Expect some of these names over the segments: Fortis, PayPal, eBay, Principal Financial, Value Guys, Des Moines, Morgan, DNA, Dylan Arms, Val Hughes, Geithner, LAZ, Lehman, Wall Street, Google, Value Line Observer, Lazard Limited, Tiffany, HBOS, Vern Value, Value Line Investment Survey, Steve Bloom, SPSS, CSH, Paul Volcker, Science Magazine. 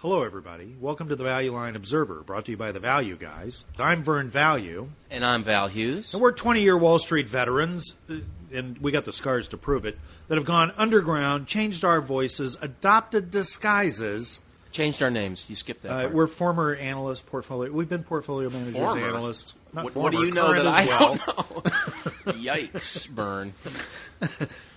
Hello, everybody. Welcome to the Value Line Observer, brought to you by the Value Guys. I'm Vern Value. And I'm Val Hughes. And we're 20-year Wall Street veterans, and we got the scars to prove it, that have gone underground, changed our voices, adopted disguises. Changed our names. You skipped that part. We're former analysts, portfolio. We've been portfolio managers, analysts. What do you know that I don't know? Yikes, Vern.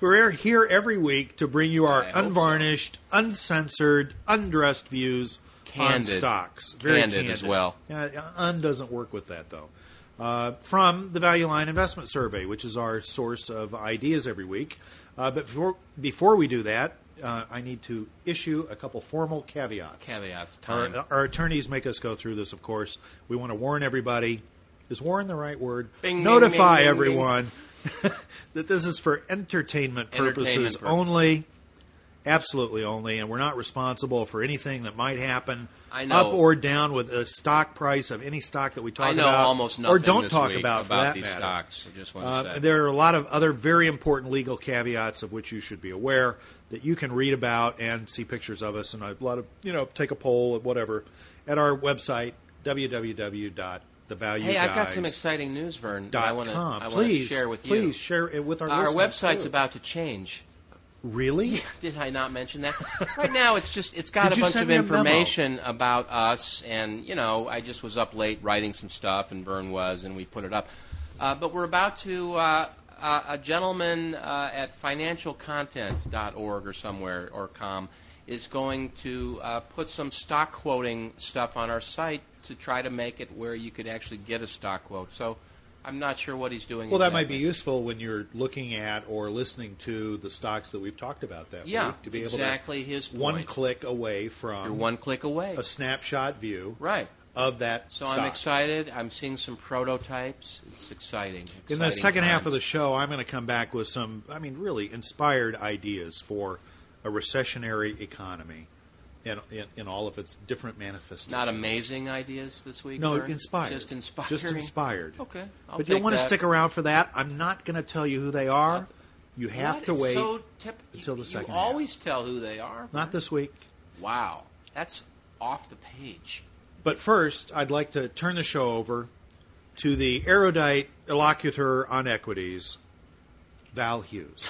We're here every week to bring you our unvarnished, uncensored, undressed views on stocks. Very candid as well. Yeah, un doesn't work with that, though. From the Value Line Investment Survey, which is our source of ideas every week. But before we do that, I need to issue a couple formal caveats. Our attorneys make us go through this, of course. We want to warn everybody. Is warn the right word? Notify everyone that this is for entertainment purposes only. Absolutely only. And we're not responsible for anything that might happen up or down with the stock price of any stock that we talk about. Almost nothing or don't talk about these stocks. I just want to say. There are a lot of other very important legal caveats of which you should be aware that you can read about and see pictures of us and a lot of, take a poll or whatever at our website, www.thevalueguys.com. Hey, I've got some exciting news, Vern, that I want to share with you. Please share it with our listeners. Our website's about to change. Really? Did I not mention that? Right now, it's got a bunch of information about us, and I just was up late writing some stuff, and Vern was, and we put it up. But we're about to a gentleman at financialcontent.org or somewhere or com is going to put some stock quoting stuff on our site to try to make it where you could actually get a stock quote. So. I'm not sure what he's doing. Well, that might be useful when you're looking at or listening to the stocks that we've talked about that week to be exactly able to his point. You're one click away. A snapshot view of that stock. So I'm excited. I'm seeing some prototypes. It's exciting. In the second half of the show, I'm going to come back with some, really inspired ideas for a recessionary economy. In all of its different manifestations. Not amazing ideas this week? No, inspired. Just inspired. Okay. But you'll want to stick around for that. I'm not going to tell you who they are. You have to wait until the second half. You always tell who they are. Not this week. Wow. That's off the page. But first, I'd like to turn the show over to the erudite elocutor on equities, Val Hughes.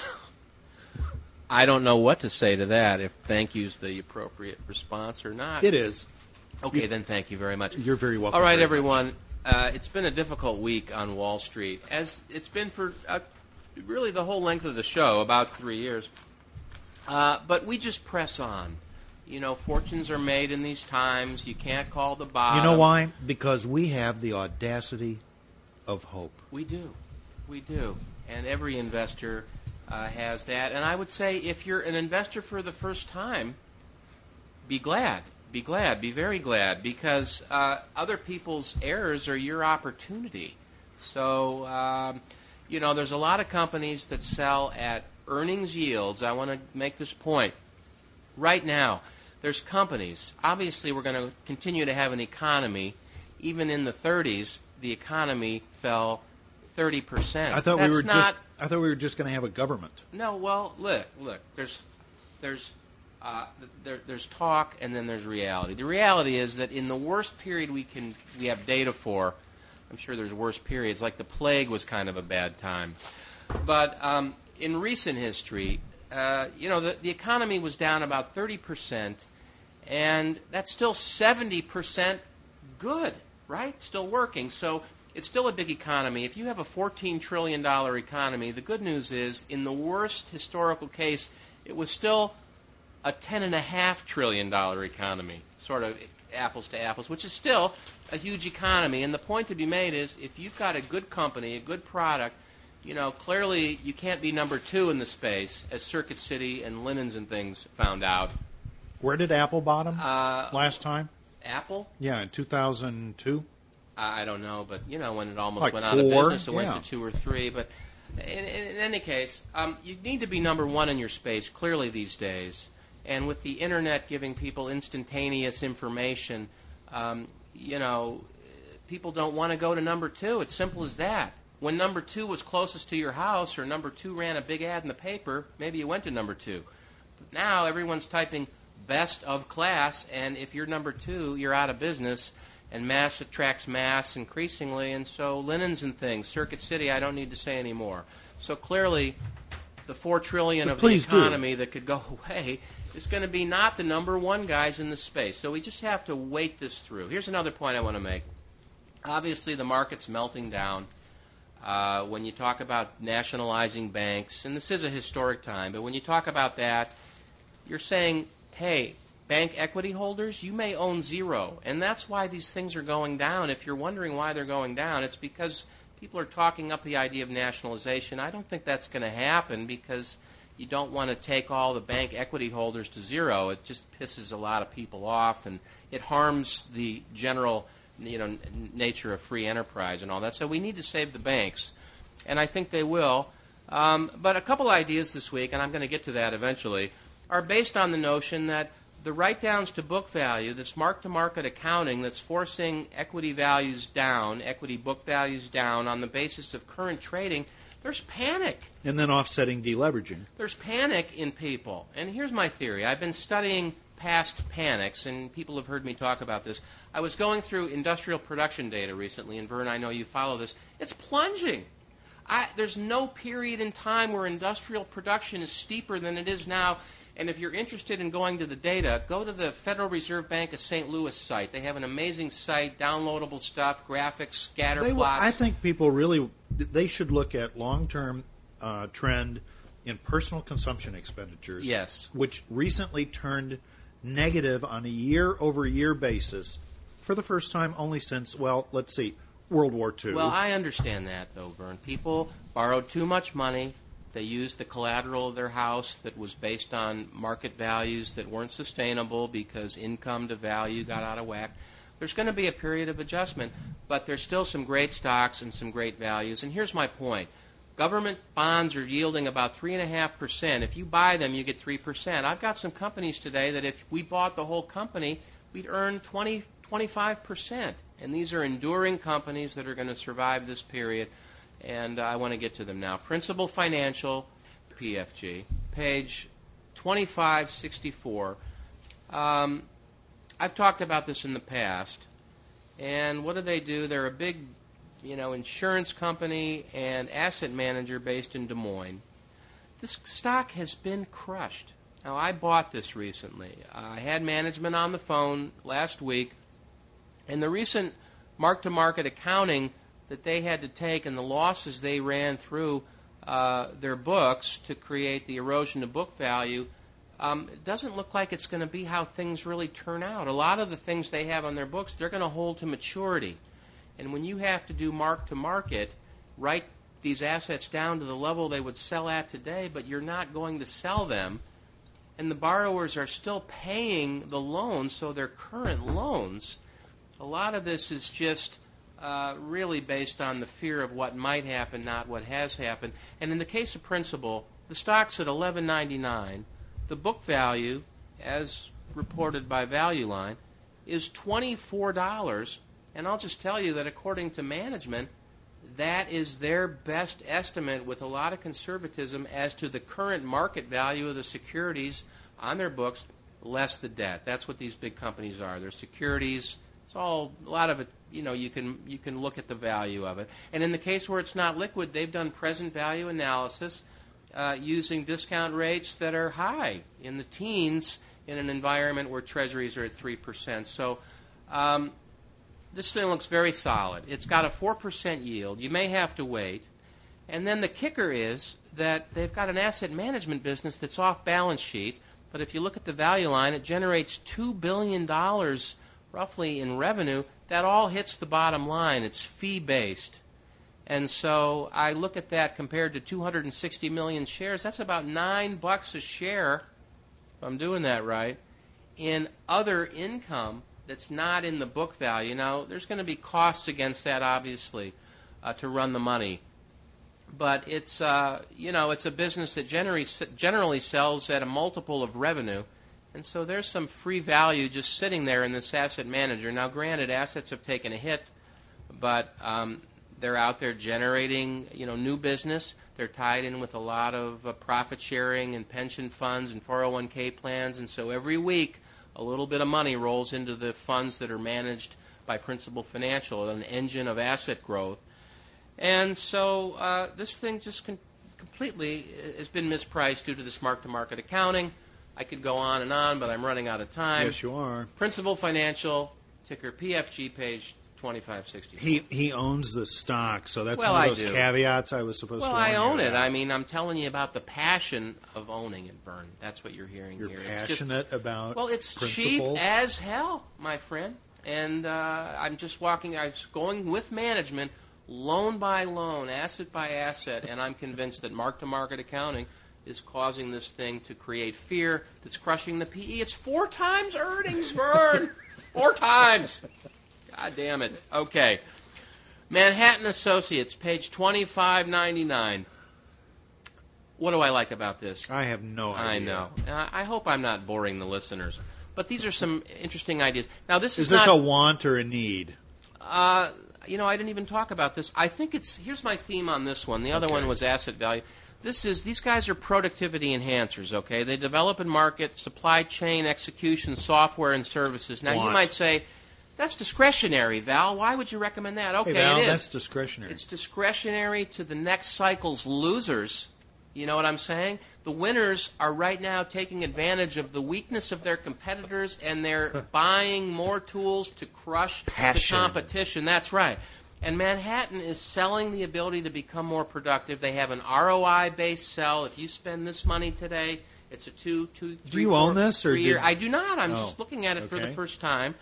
I don't know what to say to that, if thank you's the appropriate response or not. It is. Okay, then thank you very much. You're very welcome. All right, everyone. It's been a difficult week on Wall Street, as it's been for really the whole length of the show, about 3 years. But we just press on. Fortunes are made in these times. You can't call the bottom. You know why? Because we have the audacity of hope. We do. And every investor has that. And I would say if you're an investor for the first time, be very glad, because other people's errors are your opportunity. So, there's a lot of companies that sell at earnings yields. I want to make this point. Right now, there's companies. Obviously, we're going to continue to have an economy. Even in the 30s, the economy fell 30%. I thought we were just going to have a government. No, well, look. There's talk, and then there's reality. The reality is that in the worst period we have data for, I'm sure there's worse periods. Like the plague was kind of a bad time, but in recent history, the economy was down about 30%, and that's still 70% good, right? Still working. So. It's still a big economy. If you have a $14 trillion economy, the good news is, in the worst historical case, it was still a $10.5 trillion economy, sort of apples to apples, which is still a huge economy. And the point to be made is, if you've got a good company, a good product, clearly you can't be number two in the space, as Circuit City and Linens and things found out. Where did Apple bottom last time? Apple? Yeah, in 2002. I don't know, but when it almost went out of business, it went to 2 or 3. But in any case, you need to be number one in your space clearly these days. And with the internet giving people instantaneous information, people don't want to go to number two. It's simple as that. When number two was closest to your house, or number two ran a big ad in the paper, maybe you went to number two. But now everyone's typing best of class, and if you're number two, you're out of business, and mass attracts mass increasingly, and so linens and things, Circuit City, I don't need to say anymore. So clearly, the $4 trillion of the economy that could go away is going to be not the number one guys in the space. So we just have to wait this through. Here's another point I want to make. Obviously, the market's melting down. When you talk about nationalizing banks, and this is a historic time, but when you talk about that, you're saying, hey, bank equity holders, you may own zero. And that's why these things are going down. If you're wondering why they're going down, it's because people are talking up the idea of nationalization. I don't think that's going to happen because you don't want to take all the bank equity holders to zero. It just pisses a lot of people off, and it harms the general nature of free enterprise and all that. So we need to save the banks, and I think they will. But a couple ideas this week, and I'm going to get to that eventually, are based on the notion that the write-downs to book value, this mark-to-market accounting that's forcing equity values down, equity book values down on the basis of current trading, there's panic. And then offsetting deleveraging. There's panic in people. And here's my theory. I've been studying past panics, and people have heard me talk about this. I was going through industrial production data recently, and Vern, I know you follow this. It's plunging. There's no period in time where industrial production is steeper than it is now, and if you're interested in going to the data, go to the Federal Reserve Bank of St. Louis site. They have an amazing site, downloadable stuff, graphics, scatter plots. I think people really, they should look at long-term trend in personal consumption expenditures, yes, which recently turned negative on a year-over-year basis for the first time only since, well, let's see, World War II. Well, I understand that, though, Vern. People borrowed too much money. They used the collateral of their house that was based on market values that weren't sustainable because income to value got out of whack. There's going to be a period of adjustment, but there's still some great stocks and some great values. And here's my point. Government bonds are yielding about 3.5%. If you buy them, you get 3%. I've got some companies today that if we bought the whole company, we'd earn 20, 25%. And these are enduring companies that are going to survive this period. And I want to get to them now. Principal Financial, PFG, page 2564. I've talked about this in the past. And what do? They're a big insurance company and asset manager based in Des Moines. This stock has been crushed. Now, I bought this recently. I had management on the phone last week, and the recent mark-to-market accounting that they had to take and the losses they ran through their books to create the erosion of book value, it doesn't look like it's going to be how things really turn out. A lot of the things they have on their books, they're going to hold to maturity. And when you have to do mark-to-market, write these assets down to the level they would sell at today, but you're not going to sell them, and the borrowers are still paying the loans, so they're current loans. A lot of this is just really based on the fear of what might happen, not what has happened. And in the case of Principal, the stock's at $11.99. The book value, as reported by Value Line, is $24. And I'll just tell you that according to management, that is their best estimate with a lot of conservatism as to the current market value of the securities on their books, less the debt. That's what these big companies are. They're securities. It's all a lot of it. You can look at the value of it. And in the case where it's not liquid, they've done present value analysis using discount rates that are high in the teens in an environment where treasuries are at 3%. So this thing looks very solid. It's got a 4% yield. You may have to wait. And then the kicker is that they've got an asset management business that's off balance sheet. But if you look at the Value Line, it generates $2 billion roughly in revenue. That all hits the bottom line. It's fee-based. And so I look at that compared to 260 million shares. That's about $9 a share, if I'm doing that right, in other income that's not in the book value. Now, there's going to be costs against that, obviously, to run the money. But it's it's a business that generally sells at a multiple of revenue. And so there's some free value just sitting there in this asset manager. Now, granted, assets have taken a hit, but they're out there generating new business. They're tied in with a lot of profit sharing and pension funds and 401k plans. And so every week a little bit of money rolls into the funds that are managed by Principal Financial, an engine of asset growth. And so this thing just completely has been mispriced due to this mark-to-market accounting. I could go on and on, but I'm running out of time. Yes, you are. Principal Financial, ticker PFG, page 2560. He owns the stock, so that's one of those caveats I was supposed to warn you about. I own it. I mean, I'm telling you about the passion of owning it, Vern. That's what you're hearing here. You're passionate about Principal? Well, it's cheap as hell, my friend. And I'm just walking. I'm going with management, loan by loan, asset by asset, and I'm convinced that mark-to-market accounting is causing this thing to create fear that's crushing the PE. It's 4 times earnings, Vern! 4 times! God damn it. Okay. Manhattan Associates, page 2599. What do I like about this? I have no idea. I know. I hope I'm not boring the listeners. But these are some interesting ideas. Now, this is this not a want or a need? You know, I didn't even talk about this. I think it's here's my theme on this one. The other one was asset value. This is these guys are productivity enhancers, okay? They develop and market supply chain execution software and services. Now, you might say, that's discretionary, Val. Why would you recommend that? Okay, hey, Val, it is. That's discretionary. It's discretionary to the next cycle's losers. You know what I'm saying? The winners are right now taking advantage of the weakness of their competitors, and they're buying more tools to crush the competition. That's right. And Manhattan is selling the ability to become more productive. They have an ROI-based sell. If you spend this money today, it's a three-year. I do not. I'm just looking at it for the first time.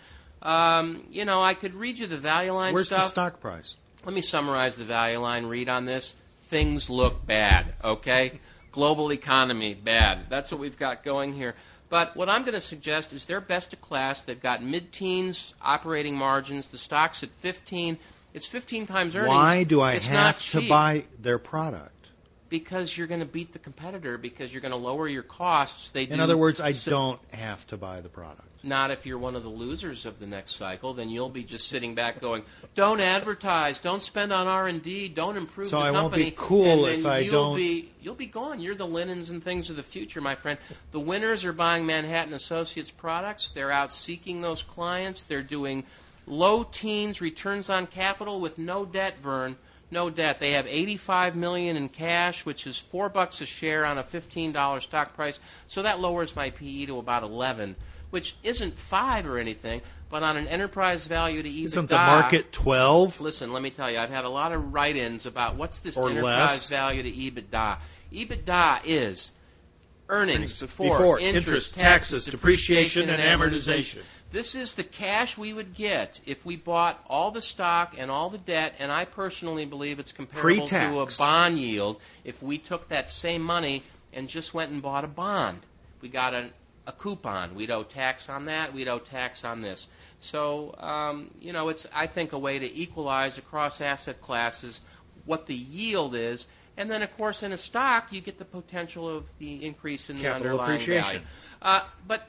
You know, I could read you the Value Line stuff. Where's the stock price? Let me summarize the Value Line read on this. Things look bad, okay? Global economy, bad. That's what we've got going here. But what I'm going to suggest is they're best of class. They've got mid-teens operating margins. The stock's at 15. It's 15 times earnings. Why do I have to buy their product? Because you're going to beat the competitor, because you're going to lower your costs. In other words, I don't have to buy the product. Not if you're one of the losers of the next cycle. Then you'll be just sitting back going, don't advertise, don't spend on R&D, don't improve the company. So I won't be cool if I don't. You'll be gone. You're the linens and things of the future, my friend. The winners are buying Manhattan Associates products. They're out seeking those clients. They're doing low teens returns on capital with no debt, Vern. No debt. They have $85 million in cash, which is $4 a share on a $15 stock price. So that lowers my PE to about 11, which isn't 5 or anything, but on an enterprise value to EBITDA. Isn't the market 12? Listen, let me tell you, I've had a lot of write-ins about what's this or enterprise value to EBITDA. EBITDA is earnings before interest, taxes, depreciation, and amortization. This is the cash we would get if we bought all the stock and all the debt, and I personally believe it's comparable to a bond yield if we took that same money and just went and bought a bond. We got a coupon. We'd owe tax on that. We'd owe tax on this. So, you know, it's, I think, a way to equalize across asset classes what the yield is. And then, of course, in a stock, you get the potential of the increase in the underlying appreciation. Value. But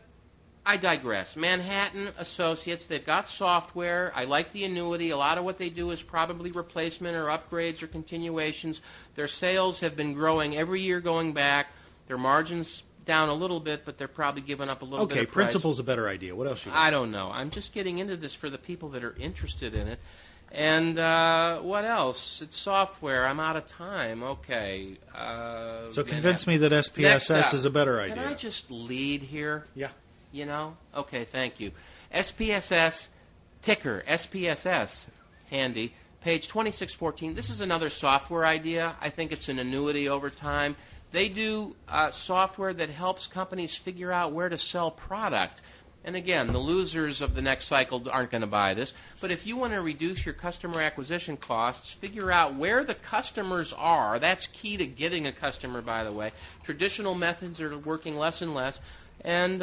I digress. Manhattan Associates, they've got software. I like the annuity. A lot of what they do is probably replacement or upgrades or continuations. Their sales have been growing every year going back. Their margins down a little bit, but they're probably giving up a little bit of price. Okay, Principal's a better idea. What else you got? I don't know. I'm just getting into this for the people that are interested in it. And what else? It's software. I'm out of time. Okay. So convince me that SPSS is a better idea. Can I just lead here? Yeah. You know? Okay, thank you. SPSS, ticker, SPSS, handy, page 2614. This is another software idea. I think it's an annuity over time. They do software that helps companies figure out where to sell product. And again, the losers of the next cycle aren't going to buy this. But if you want to reduce your customer acquisition costs, figure out where the customers are. That's key to getting a customer, by the way. Traditional methods are working less and less. And,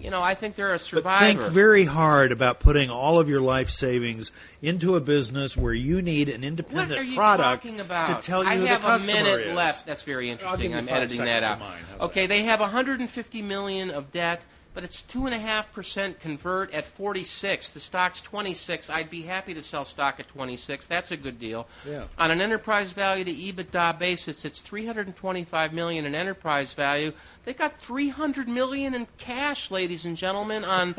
you know, I think they're a survivor. But think very hard about putting all of your life savings into a business where you need an independent product to tell you who the customer is. I have a minute left. That's very interesting. I'm editing that out. Okay, they have $150 million of debt. but it's 2.5% convert at 46. The stock's 26. I'd be happy to sell stock at 26. That's a good deal. Yeah. On an enterprise value to EBITDA basis, it's $325 million in enterprise value. They got $300 million in cash, ladies and gentlemen, on,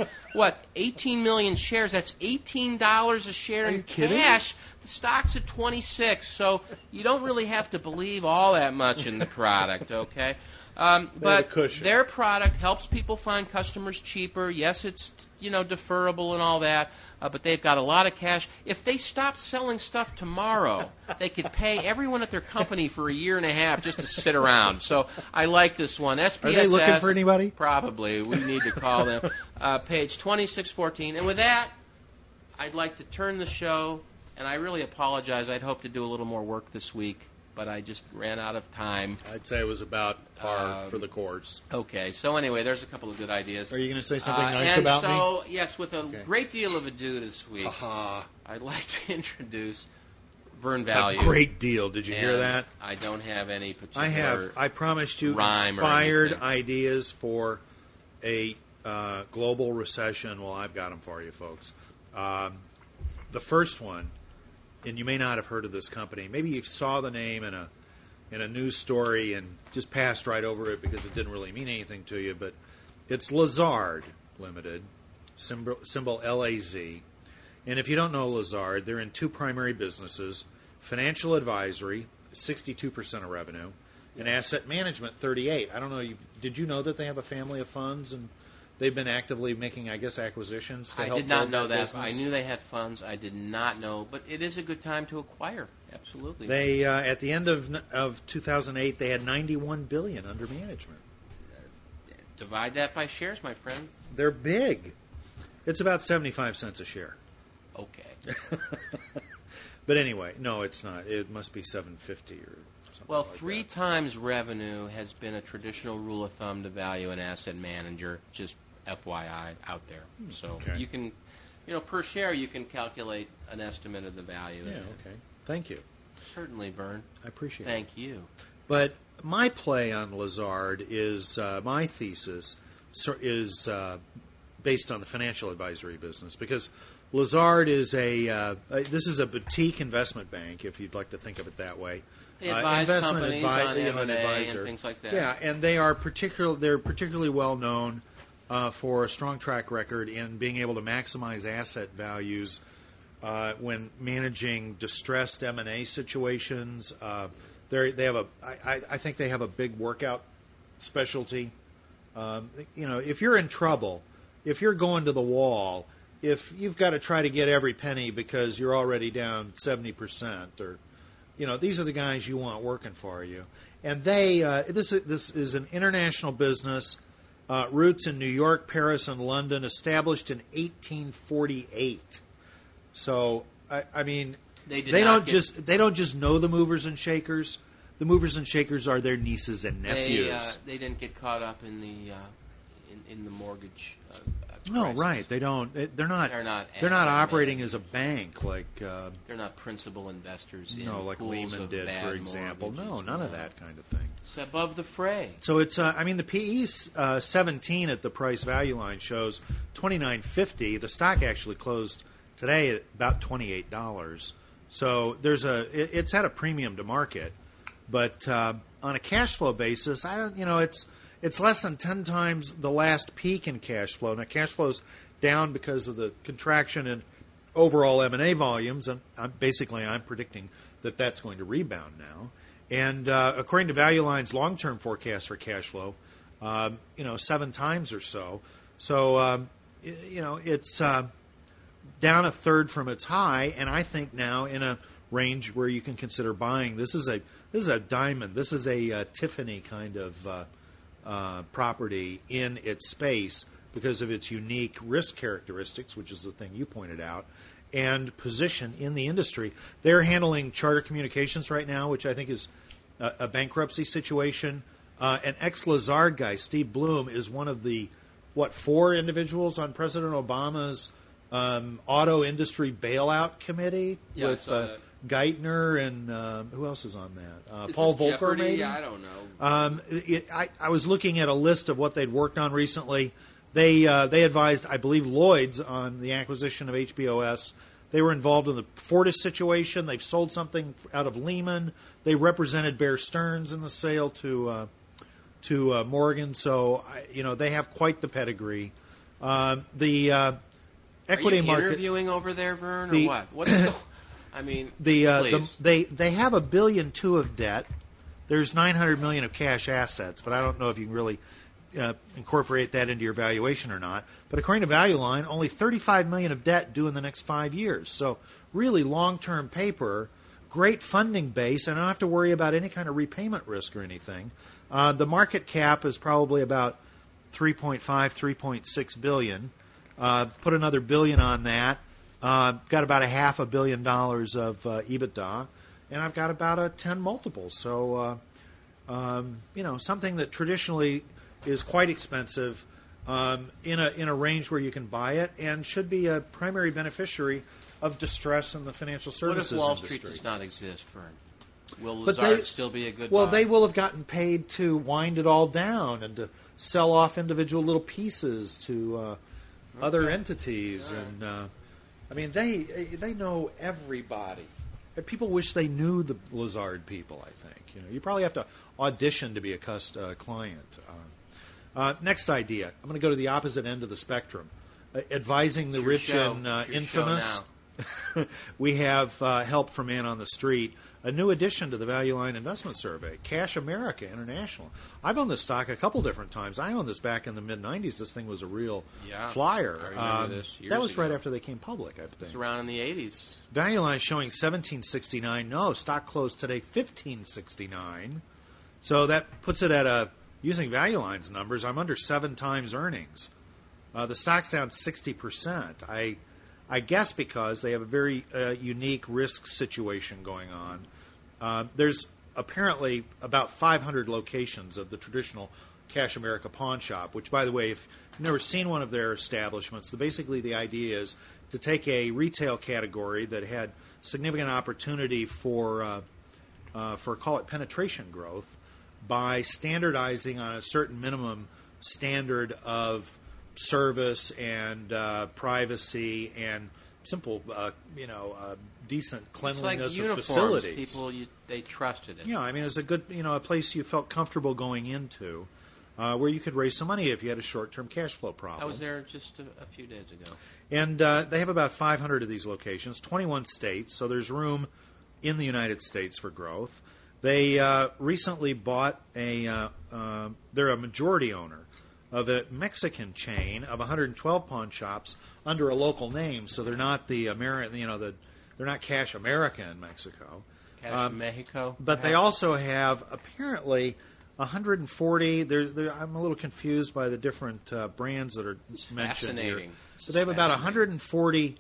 18 million shares. That's $18 a share in cash. The stock's at 26, so you don't really have to believe all that much in the product, okay? But their product helps people find customers cheaper. Yes, it's deferrable and all that, but they've got a lot of cash. If they stopped selling stuff tomorrow, they could pay everyone at their company for a year and a half just to sit around. So I like this one. SPSS, are they looking for anybody? Probably. We need to call them. Page 2614. And with that, I'd like to turn the show, and I really apologize. I'd hoped to do a little more work this week, but I just ran out of time. I'd say it was about par for the course. Okay, so anyway, there's a couple of good ideas. Are you going to say something nice about me? And so, yes, with a great deal of ado this week, I'd like to introduce Vern Value. A great deal. Did you hear that? I don't have any particular I promised you inspired ideas for a global recession. Well, I've got them for you, folks. The first one, and you may not have heard of this company. Maybe you saw the name in a news story and just passed right over it because it didn't really mean anything to you. But it's Lazard Limited, symbol LAZ. And if you don't know Lazard, they're in two primary businesses: financial advisory, 62% of revenue, and asset management, 38%. I don't know. Did you know that they have a family of funds and they've been actively making, acquisitions to help build that business? I did not know that. I knew they had funds. I did not know. But it is a good time to acquire. Absolutely. They at the end of 2008, they had $91 billion under management. Divide that by shares, my friend. They're big. It's about 75 cents a share. Okay. But anyway, no, it's not. It must be $7.50 or something. Well, like three times revenue has been a traditional rule of thumb to value an asset manager. Just FYI out there. So you can, per share you can calculate an estimate of the value. Yeah, okay. Thank you. Certainly, Vern. I appreciate it. Thank you. But my play on Lazard is, my thesis is based on the financial advisory business, because Lazard is a boutique investment bank, if you'd like to think of it that way. They advise companies on M&A and things like that. Yeah, and they are particularly well known for a strong track record in being able to maximize asset values when managing distressed M&A situations. They have I think they have a big workout specialty. If you're in trouble, if you're going to the wall, if you've got to try to get every penny because you're already down 70%, or these are the guys you want working for you. And they this is an international business. Roots in New York, Paris, and London, established in 1848. So I mean, they don't just know the movers and shakers. The movers and shakers are their nieces and nephews. They didn't get caught up in the in the mortgage. No, right? They don't. They're not operating as a bank like. They're not principal investors. Like Lehman did, for example. No, none of that kind of thing. It's above the fray. So it's. The PE's 17 at the price value line shows $29.50. The stock actually closed today at about $28. So there's it's at a premium to market, but on a cash flow basis, I don't. It's less than 10 times the last peak in cash flow. Now, cash flow's down because of the contraction in overall M&A volumes, and I'm predicting that that's going to rebound now. And according to Value Line's long-term forecast for cash flow, 7 times or so. So, it's down a third from its high, and I think now in a range where you can consider buying. This is a diamond. This is a Tiffany kind of property in its space because of its unique risk characteristics, which is the thing you pointed out, and position in the industry. They're handling Charter Communications right now, which I think is a bankruptcy situation. An ex-Lazard guy, Steve Bloom, is one of the, 4 individuals on President Obama's auto industry bailout committee with Geithner and who else is on that? Paul Volcker, maybe? I don't know. I was looking at a list of what they'd worked on recently. They advised, I believe, Lloyd's on the acquisition of HBOS. They were involved in the Fortis situation. They've sold something out of Lehman. They represented Bear Stearns in the sale to Morgan. So, you know, they have quite the pedigree. The equity market. Are you interviewing over there, Vern, or what? What's the? I mean, they have $1.2 billion of debt. There's $900 million of cash assets, but I don't know if you can really incorporate that into your valuation or not. But according to Value Line, only $35 million of debt due in the next 5 years. So really long-term paper, great funding base, and I don't have to worry about any kind of repayment risk or anything. The market cap is probably about $3.5–3.6 billion. Put another $1 billion on that. Got about $500 million of EBITDA, and I've got about a 10 multiple. So, you know, something that traditionally is quite expensive in a range where you can buy it, and should be a primary beneficiary of distress in the financial services industry. What if Wall Street does not exist, Vern? Will Lazard still be a good buy? Well, they will have gotten paid to wind it all down and to sell off individual little pieces to other entities. All right. And I mean, they know everybody. People wish they knew the Lazard people, I think. You know, you probably have to audition to be a client. Next idea. I'm going to go to the opposite end of the spectrum. Advising the rich and infamous. We have help from Man on the Street. A new addition to the Value Line Investment Survey, Cash America International. I've owned this stock a couple different times. I owned this back in the mid-'90s. This thing was a real flyer. I remember this years ago. That was right after they came public, I think. It was around in the 80s. Value Line showing $17.69. No, stock closed today $15.69. So that puts it at a, using Value Line's numbers, I'm under 7 times earnings. The stock's down 60%. I guess because they have a very unique risk situation going on. There's apparently about 500 locations of the traditional Cash America pawn shop, which, by the way, if you've never seen one of their establishments, basically the idea is to take a retail category that had significant opportunity for call it penetration growth by standardizing on a certain minimum standard of service and privacy and simple, decent cleanliness of facilities. It's like uniforms. People, they trusted it. Yeah, I mean, it's a good, a place you felt comfortable going into where you could raise some money if you had a short-term cash flow problem. I was there just a few days ago. And they have about 500 of these locations, 21 states, so there's room in the United States for growth. They recently bought they're a majority owner of a Mexican chain of 112 pawn shops under a local name, so they're not the American, they're not Cash America in Mexico. Cash Mexico. But perhaps. They also have apparently 140. I'm a little confused by the different brands that are mentioned here. So they have about 140.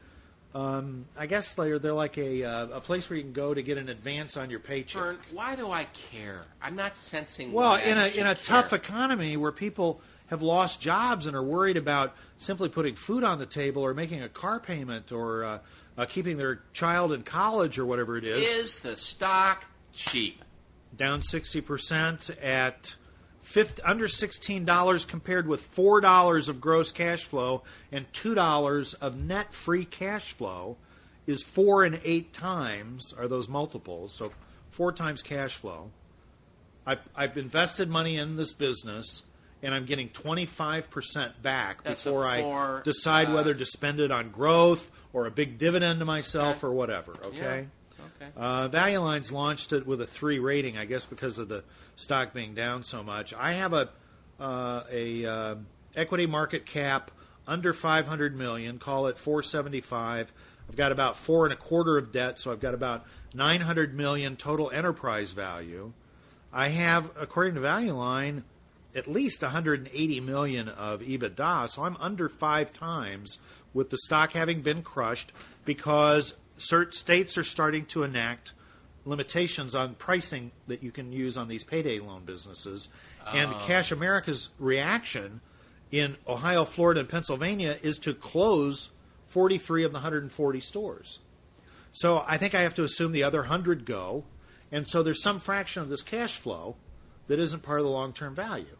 I guess they're like a place where you can go to get an advance on your paycheck. Vern, why do I care? I'm not sensing. Well, in a tough economy where people have lost jobs and are worried about simply putting food on the table or making a car payment or keeping their child in college or whatever it is. Is the stock cheap? Down 60% at under $16 compared with $4 of gross cash flow and $2 of net free cash flow is 4 and 8 times, are those multiples, so 4 times cash flow. I've invested money in this business, and I'm getting 25% back before I decide whether to spend it on growth or a big dividend to myself or whatever, okay? Yeah. Okay. Value Line's launched it with a 3 rating, I guess, because of the stock being down so much. I have a equity market cap under $500 million, call it $475. I've got about $4.25 billion of debt, so I've got about $900 million total enterprise value. I have, according to Value Line, at least $180 million of EBITDA, so I'm under 5 times with the stock having been crushed because certain states are starting to enact limitations on pricing that you can use on these payday loan businesses. And Cash America's reaction in Ohio, Florida, and Pennsylvania is to close 43 of the 140 stores. So I think I have to assume the other 100 go, and so there's some fraction of this cash flow that isn't part of the long-term value.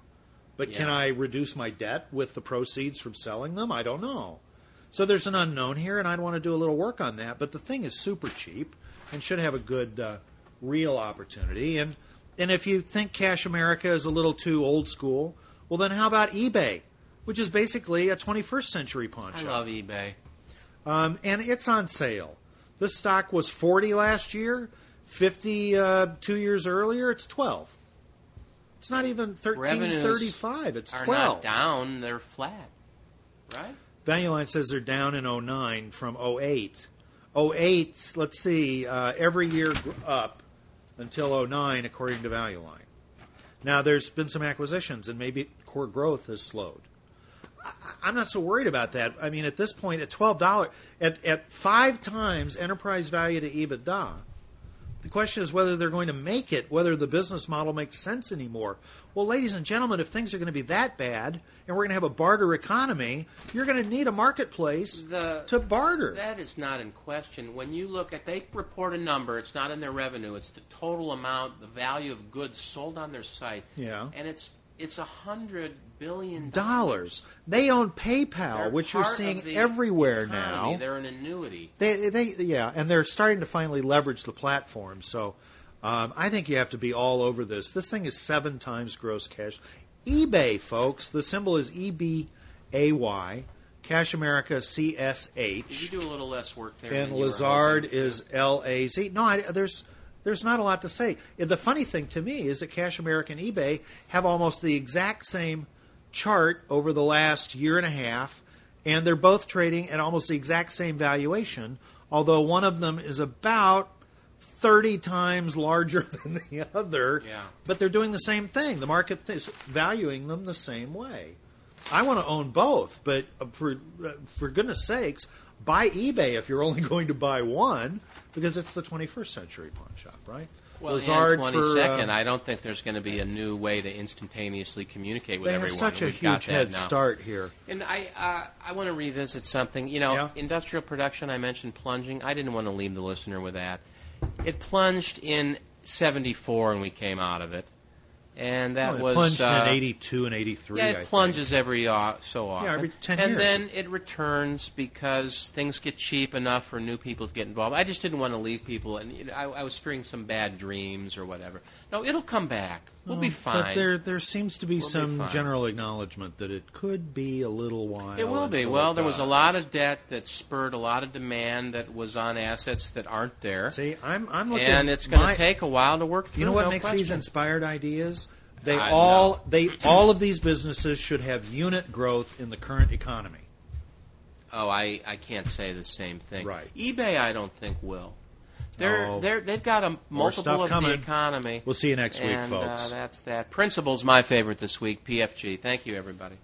But can I reduce my debt with the proceeds from selling them? I don't know. So there's an unknown here, and I'd want to do a little work on that. But the thing is super cheap and should have a good real opportunity. And if you think Cash America is a little too old school, well, then how about eBay, which is basically a 21st century pawn shop. I love eBay. And it's on sale. This stock was $40 last year, $50 2 years earlier. It's $12. It's not even $13.35. It's $12. Revenues are not down. They're flat, right? Value Line says they're down in 09 from 08. 08, let's see, every year up until 09, according to Value Line. Now, there's been some acquisitions, and maybe core growth has slowed. I'm not so worried about that. I mean, at this point, at $12, at 5 times enterprise value to EBITDA, the question is whether they're going to make it, whether the business model makes sense anymore. Well, ladies and gentlemen, if things are going to be that bad and we're going to have a barter economy, you're going to need a marketplace to barter. That is not in question. When you look at, they report a number, it's not in their revenue, it's the total amount, the value of goods sold on their site. Yeah. And it's $100 billion. They own PayPal, they're which you're seeing everywhere economy. Now. They're an annuity. They and they're starting to finally leverage the platform. So I think you have to be all over this. This thing is 7 times gross cash. eBay, folks, the symbol is EBAY. Cash America, CSH. Did you do a little less work there? And Lazard is LAZ. No, there's not a lot to say. The funny thing to me is that Cash America and eBay have almost the exact same chart over the last year and a half, and they're both trading at almost the exact same valuation, although one of them is about 30 times larger than the other. Yeah. But they're doing the same thing. The market is valuing them the same way. I want to own both, but for goodness sakes, buy eBay if you're only going to buy one. Because it's the 21st century pawn shop, right? Well, Lazard and 22nd, I don't think there's going to be a new way to instantaneously communicate with everyone. They have such a huge head start here. And I want to revisit something. You know, industrial production, I mentioned plunging. I didn't want to leave the listener with that. It plunged in 74 and we came out of it. And that was... It plunged in 82 and 83, yeah, it plunges every so often. Yeah, every 10 years. And then it returns because things get cheap enough for new people to get involved. I just didn't want to leave people, and I was fearing some bad dreams or whatever. No, it'll come back. We'll be fine. But there seems to be some general acknowledgement that it could be a little while. It will be. Well, there was a lot of debt that spurred a lot of demand that was on assets that aren't there. See, I'm looking, and it's going to take a while to work through. You know what makes these inspired ideas? All of these businesses should have unit growth in the current economy. Oh, I can't say the same thing. Right. eBay, I don't think will. They've got a multiple of the economy. We'll see you next week, folks. That's that. Principal's my favorite this week, PFG. Thank you, everybody.